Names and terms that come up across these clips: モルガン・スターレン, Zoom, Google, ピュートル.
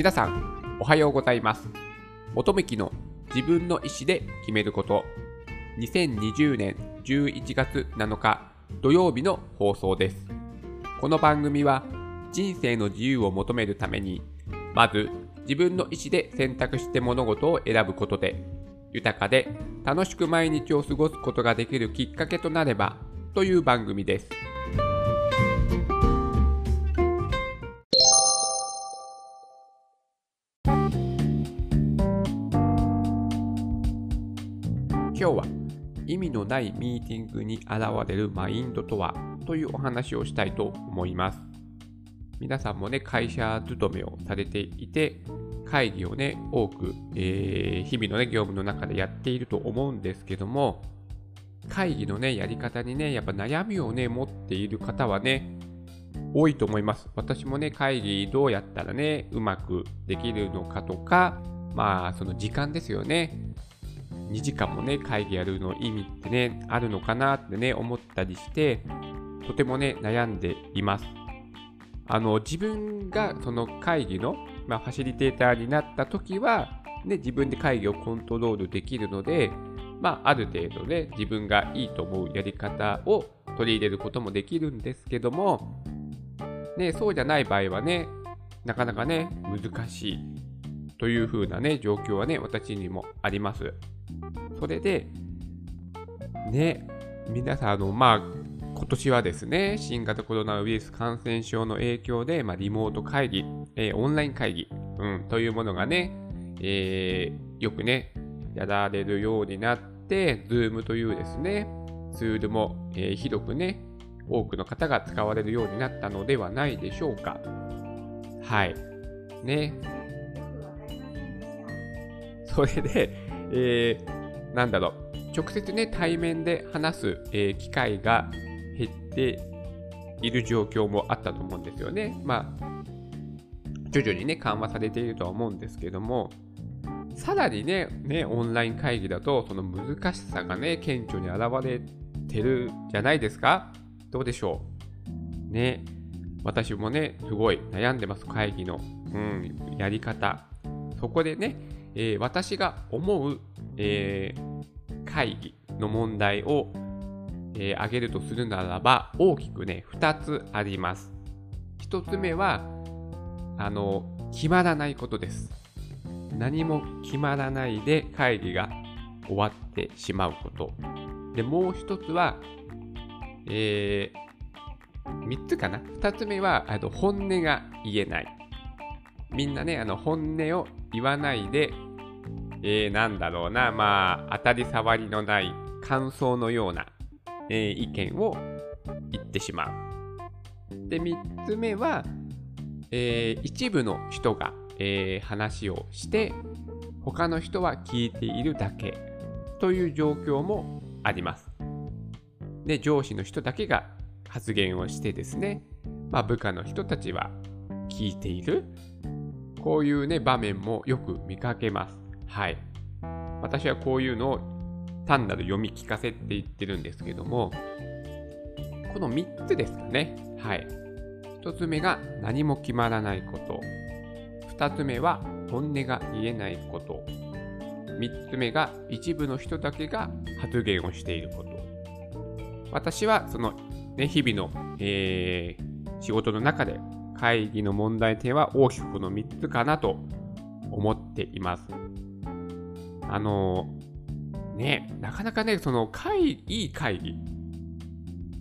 皆さん、おはようございます。音幹の自分の意思で決めること、2020年11月7日土曜日の放送です。この番組は人生の自由を求めるために、まず自分の意思で選択して物事を選ぶことで、豊かで楽しく毎日を過ごすことができるきっかけとなればという番組です。今日は意味のないミーティングに現れるマインドとはというお話をしたいと思います。皆さんもね、会社勤めをされていて、会議をね、多く、日々のね、業務の中でやっていると思うんですけども、会議のね、やり方にね、やっぱ悩みをね、持っている方はね、多いと思います。私もね、会議どうやったらね、うまくできるのかとか、その時間ですよね。2時間もね、会議やるの意味ってね、あるのかなってね、思ったりして、とてもね、悩んでいます。自分がその会議の、ファシリテーターになった時は、ね、自分で会議をコントロールできるので、ある程度ね、自分がいいと思うやり方を取り入れることもできるんですけども、ね、そうじゃない場合はね、なかなかね、難しいという風なね、状況はね、私にもあります。それでね、皆さん今年はですね、新型コロナウイルス感染症の影響で、リモート会議、オンライン会議、というものがね、よくねやられるようになって、 Zoom というですねツールも、広くね多くの方が使われるようになったのではないでしょうか。はいね、それで直接ね対面で話す、機会が減っている状況もあったと思うんですよね。徐々にね緩和されているとは思うんですけども、さらにねオンライン会議だとその難しさがね顕著に現れてるじゃないですか。どうでしょうね。私もねすごい悩んでます、会議の、やり方。そこでね、私が思う、会議の問題を、挙げるとするならば、大きくね2つあります。1つ目は決まらないことです。何も決まらないで会議が終わってしまうことで、もう1つは、3つかな。2つ目は本音が言えない。みんなね本音を言わないで、当たり障りのない感想のような、意見を言ってしまう。で、3つ目は、一部の人が、話をして他の人は聞いているだけという状況もあります。で、上司の人だけが発言をしてですね、部下の人たちは聞いている、こういうね場面もよく見かけます。はい、私はこういうのを単なる読み聞かせって言ってるんですけども、この3つですかね。はい、1つ目が何も決まらないこと、2つ目は本音が言えないこと、3つ目が一部の人だけが発言をしていること。私はその、日々の、仕事の中で会議の問題点は大きくこの3つかなと思っています。なかなかねいい会議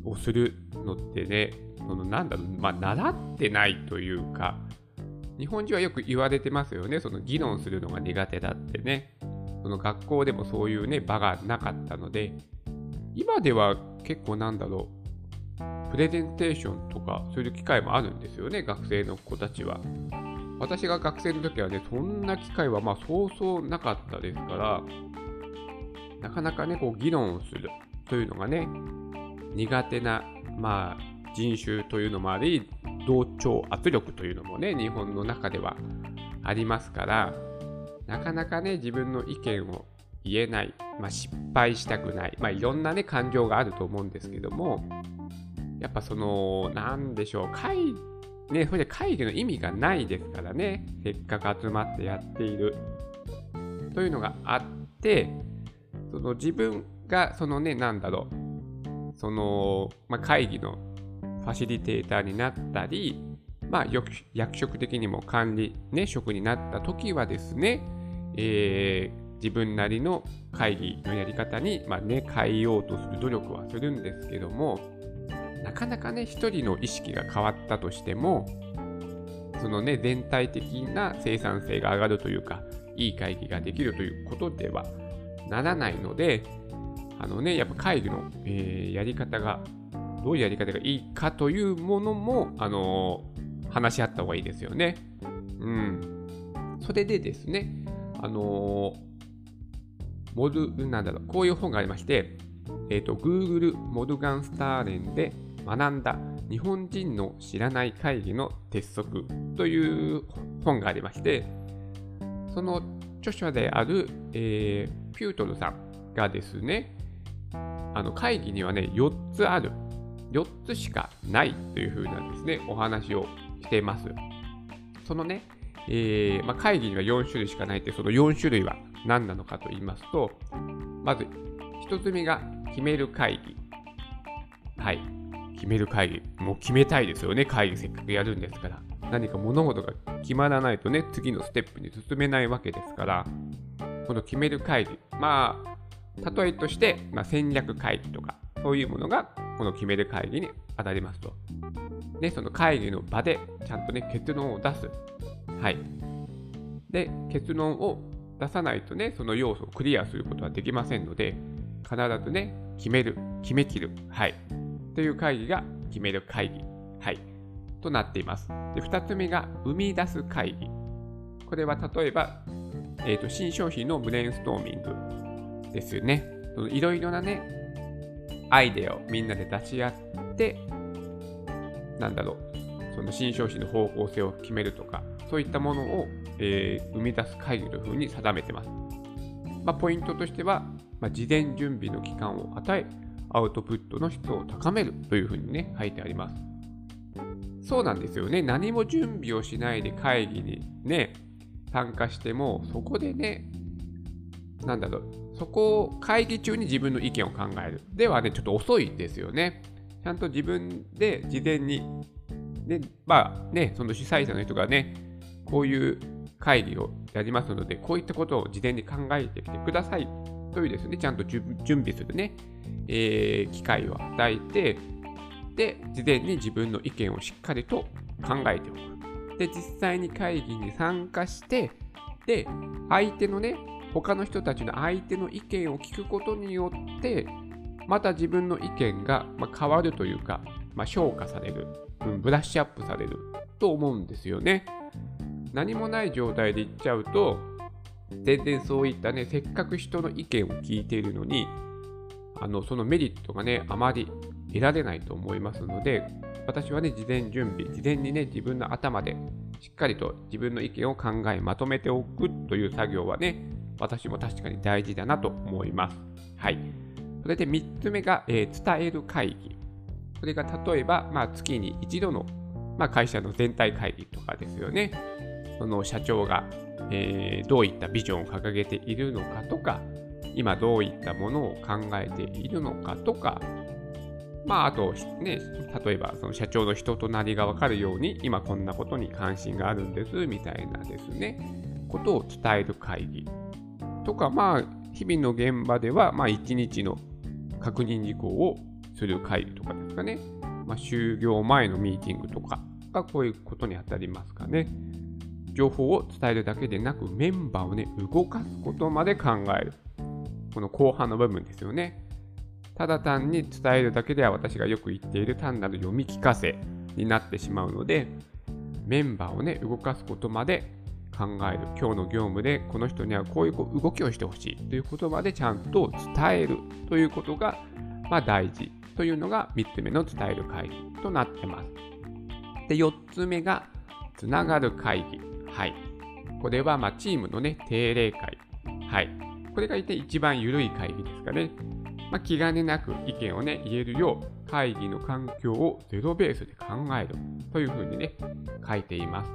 をするのってね、習ってないというか、日本人はよく言われてますよね。議論するのが苦手だってね。学校でもそういうね場がなかったので、今では結構プレゼンテーションとかそういう機会もあるんですよね、学生の子たちは。私が学生の時はね、そんな機会はそうそうなかったですから、なかなかね議論をするというのがね苦手な、人種というのもあり、同調圧力というのもね日本の中ではありますから、なかなかね自分の意見を言えない、失敗したくない、いろんなね感情があると思うんですけども、やっぱ会ね、それで会議の意味がないですからね、せっかく集まってやっているというのがあって、その自分がそのね、なんだろう、その、会議のファシリテーターになったり、役職的にも管理、ね、職になった時はですね、自分なりの会議のやり方に、変えようとする努力はするんですけども、なかなかね、一人の意識が変わったとしても、そのね、全体的な生産性が上がるというか、いい会議ができるということではならないので、やっぱ会議の、やり方が、どういうやり方がいいかというものも、話し合った方がいいですよね。それでですね、こういう本がありまして、Google モルガン・スターレンで学んだ日本人の知らない会議の鉄則という本がありまして、その著者である、ピュートルさんがですね、会議にはね、4つしかないというふうなですね、お話をしています。そのね、会議には4種類しかないって、その4種類は何なのかと言いますと、まず1つ目が決める会議。はい、決める会議。もう決めたいですよね、会議せっかくやるんですから。何か物事が決まらないとね、次のステップに進めないわけですから、この決める会議。例えとして、戦略会議とか、そういうものがこの決める会議に当たりますと。で、その会議の場でちゃんとね、結論を出す。はい。で、結論を出さないとね、その要素をクリアすることはできませんので、必ずね、決めきる。はい。という会議が決める会議。はい。となっています。で、2つ目が生み出す会議。これは例えば、新商品のブレインストーミング。ですよね。いろいろなね、アイデアをみんなで出し合って、その新商品の方向性を決めるとか、そういったものを、生み出す会議というふうに定めてます。ポイントとしては、事前準備の期間を与え、アウトプットの質を高めるというふうにね、書いてあります。そうなんですよね。何も準備をしないで会議にね、参加しても、そこでね、そこを会議中に自分の意見を考えるではね、ちょっと遅いですよね。ちゃんと自分で事前に、その主催者の人がね、こういう会議をやりますので、こういったことを事前に考えてきてくださいというですね、ちゃんと準備するね、機会を与えて、で、事前に自分の意見をしっかりと考えておく。で、実際に会議に参加して、で、他の人たちの相手の意見を聞くことによって、また自分の意見が変わるというか、評価される、ブラッシュアップされると思うんですよね。何もない状態でいっちゃうと、全然そういったね、せっかく人の意見を聞いているのに、そのメリットがね、あまり得られないと思いますので、私はね、事前にね、自分の頭でしっかりと自分の意見を考え、まとめておくという作業はね、私も確かに大事だなと思います。はい。それで3つ目が、伝える会議。これが例えば、月に一度の、会社の全体会議とかですよね。その社長が、どういったビジョンを掲げているのかとか、今どういったものを考えているのかとか、あとね、例えばその社長の人となりが分かるように、今こんなことに関心があるんですみたいなですね、ことを伝える会議。とか、日々の現場では、1日の確認事項をする会議とかですかね。就業前のミーティングとかがこういうことにあたりますかね。情報を伝えるだけでなく、メンバーをね、動かすことまで考える。この後半の部分ですよね。ただ単に伝えるだけでは、私がよく言っている単なる読み聞かせになってしまうので、メンバーをね、動かすことまで考える。今日の業務でこの人にはこういう動きをしてほしいという言葉でちゃんと伝えるということが、大事というのが3つ目の伝える会議となってます。で、4つ目がつながる会議。はい。これはチームのね、定例会。はい。これが一番緩い会議ですかね。気兼ねなく意見をね、言えるよう会議の環境をゼロベースで考えるというふうにね、書いています。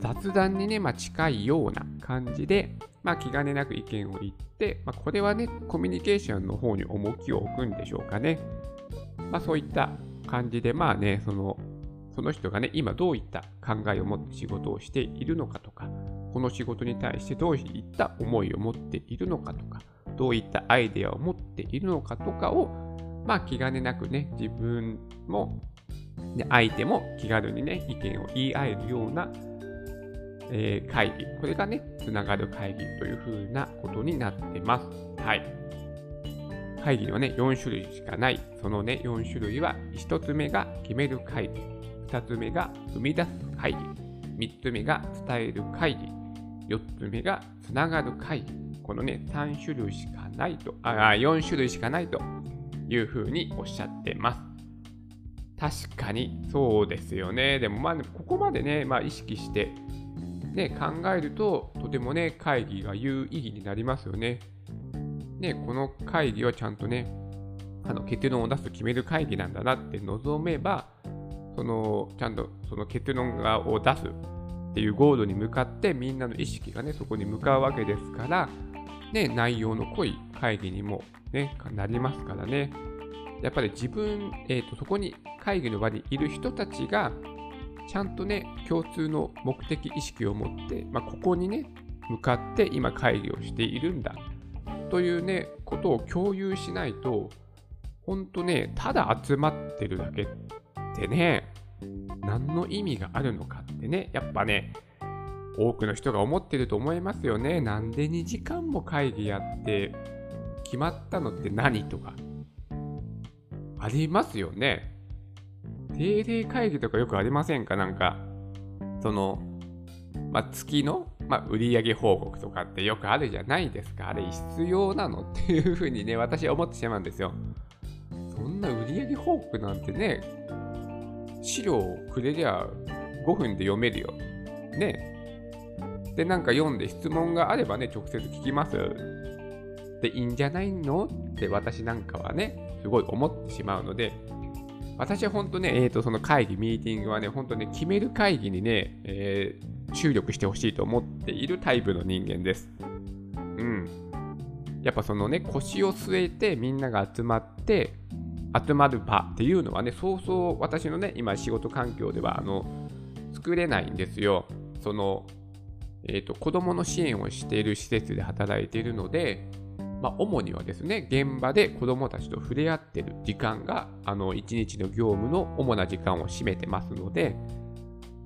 雑談にね、近いような感じで、気兼ねなく意見を言って、これはね、コミュニケーションの方に重きを置くんでしょうかね。そういった感じで、その人がね、今どういった考えを持って仕事をしているのかとか、この仕事に対してどういった思いを持っているのかとか、どういったアイデアを持っているのかとかを、気兼ねなくね、自分もで相手も気軽にね、意見を言い合えるような、会議、これがね、つながる会議というふうなことになってます。はい。会議はね、4種類しかない。そのね、4種類は、1つ目が決める会議、2つ目が生み出す会議、3つ目が伝える会議、4つ目がつながる会議。このね、4種類しかないというふうにおっしゃってます。確かにそうですよね。でもここまでね、意識して、ね、考えると、とてもね、会議が有意義になりますよね。ね、この会議はちゃんとね、結論を出すと決める会議なんだなって望めば、ちゃんとその結論を出すっていうゴールに向かってみんなの意識がね、そこに向かうわけですから、ね、内容の濃い会議にも、ね、なりますからね。やっぱり自分、そこに会議の場にいる人たちがちゃんとね、共通の目的意識を持って、ここにね、向かって今会議をしているんだというね、ことを共有しないと、ほんとね、ただ集まってるだけってね、何の意味があるのかってね、やっぱね、多くの人が思ってると思いますよね。なんで2時間も会議やって決まったのって何とかありますよね。定例会議とかよくありませんか？なんか月の売上報告とかってよくあるじゃないですか。あれ必要なのっていうふうにね、私は思ってしまうんですよ。そんな売上報告なんてね、資料をくれりゃ5分で読めるよね。で、なんか読んで質問があればね、直接聞きますでいいんじゃないのって私なんかはね、すごい思ってしまうので、私は本当ね、その会議、ミーティングはね、本当ね、決める会議にね、注力してほしいと思っているタイプの人間です。やっぱね、腰を据えてみんなが集まる場っていうのはね、そうそう私のね、今仕事環境では作れないんですよ。子どもの支援をしている施設で働いているので、主にはですね、現場で子どもたちと触れ合っている時間が、一日の業務の主な時間を占めてますので、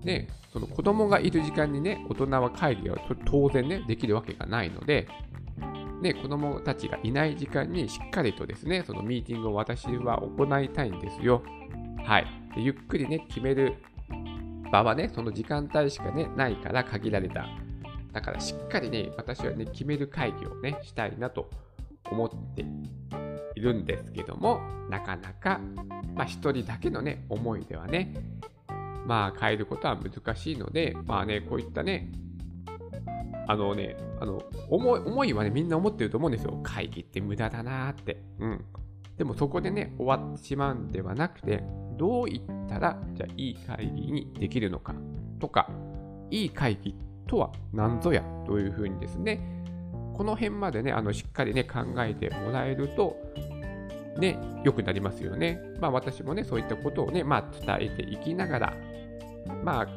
ね、その子供がいる時間にね、大人は会議が当然ね、できるわけがないので、ね、子供たちがいない時間にしっかりとですね、そのミーティングを私は行いたいんですよ。はい。で、ゆっくりね、決める場はね、その時間帯しかね、ないから、限られた。だからしっかりね、私はね、決める会議をね、したいなと思っているんですけども、なかなか、一人だけのね、思いではね、変えることは難しいので、こういったね、思いはね、みんな思ってると思うんですよ。会議って無駄だなーって。でもそこでね、終わってしまうんではなくて、どういったら、じゃあいい会議にできるのかとか、いい会議とは何ぞやというふうにですね、この辺までね、しっかりね、考えてもらえると、ね、良くなりますよね。私もね、そういったことをね、伝えていきながら、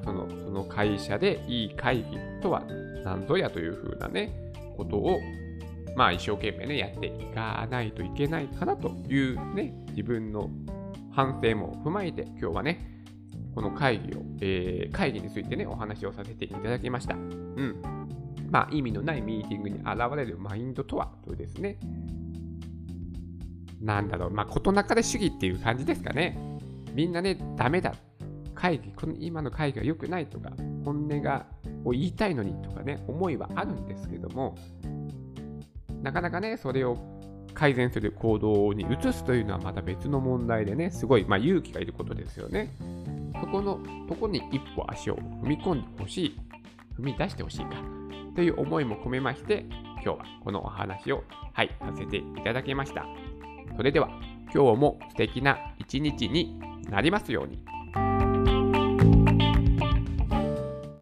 その会社でいい会議とは何ぞやというふうなね、ことを、一生懸命ね、やっていかないといけないかなというね、自分の反省も踏まえて、今日はね、この会議についてね、お話をさせていただきました。意味のないミーティングに現れるマインドとは、というですね、ことなかれ主義っていう感じですかね。みんなね、ダメだ。今の会議が良くないとか、本音を言いたいのにとかね、思いはあるんですけども、なかなかね、それを改善する行動に移すというのはまた別の問題でね、すごい、勇気がいることですよね。そこのとこに一歩足を踏み出してほしいか、という思いも込めまして、今日はこのお話を、させていただきました。それでは今日も素敵な一日になりますように。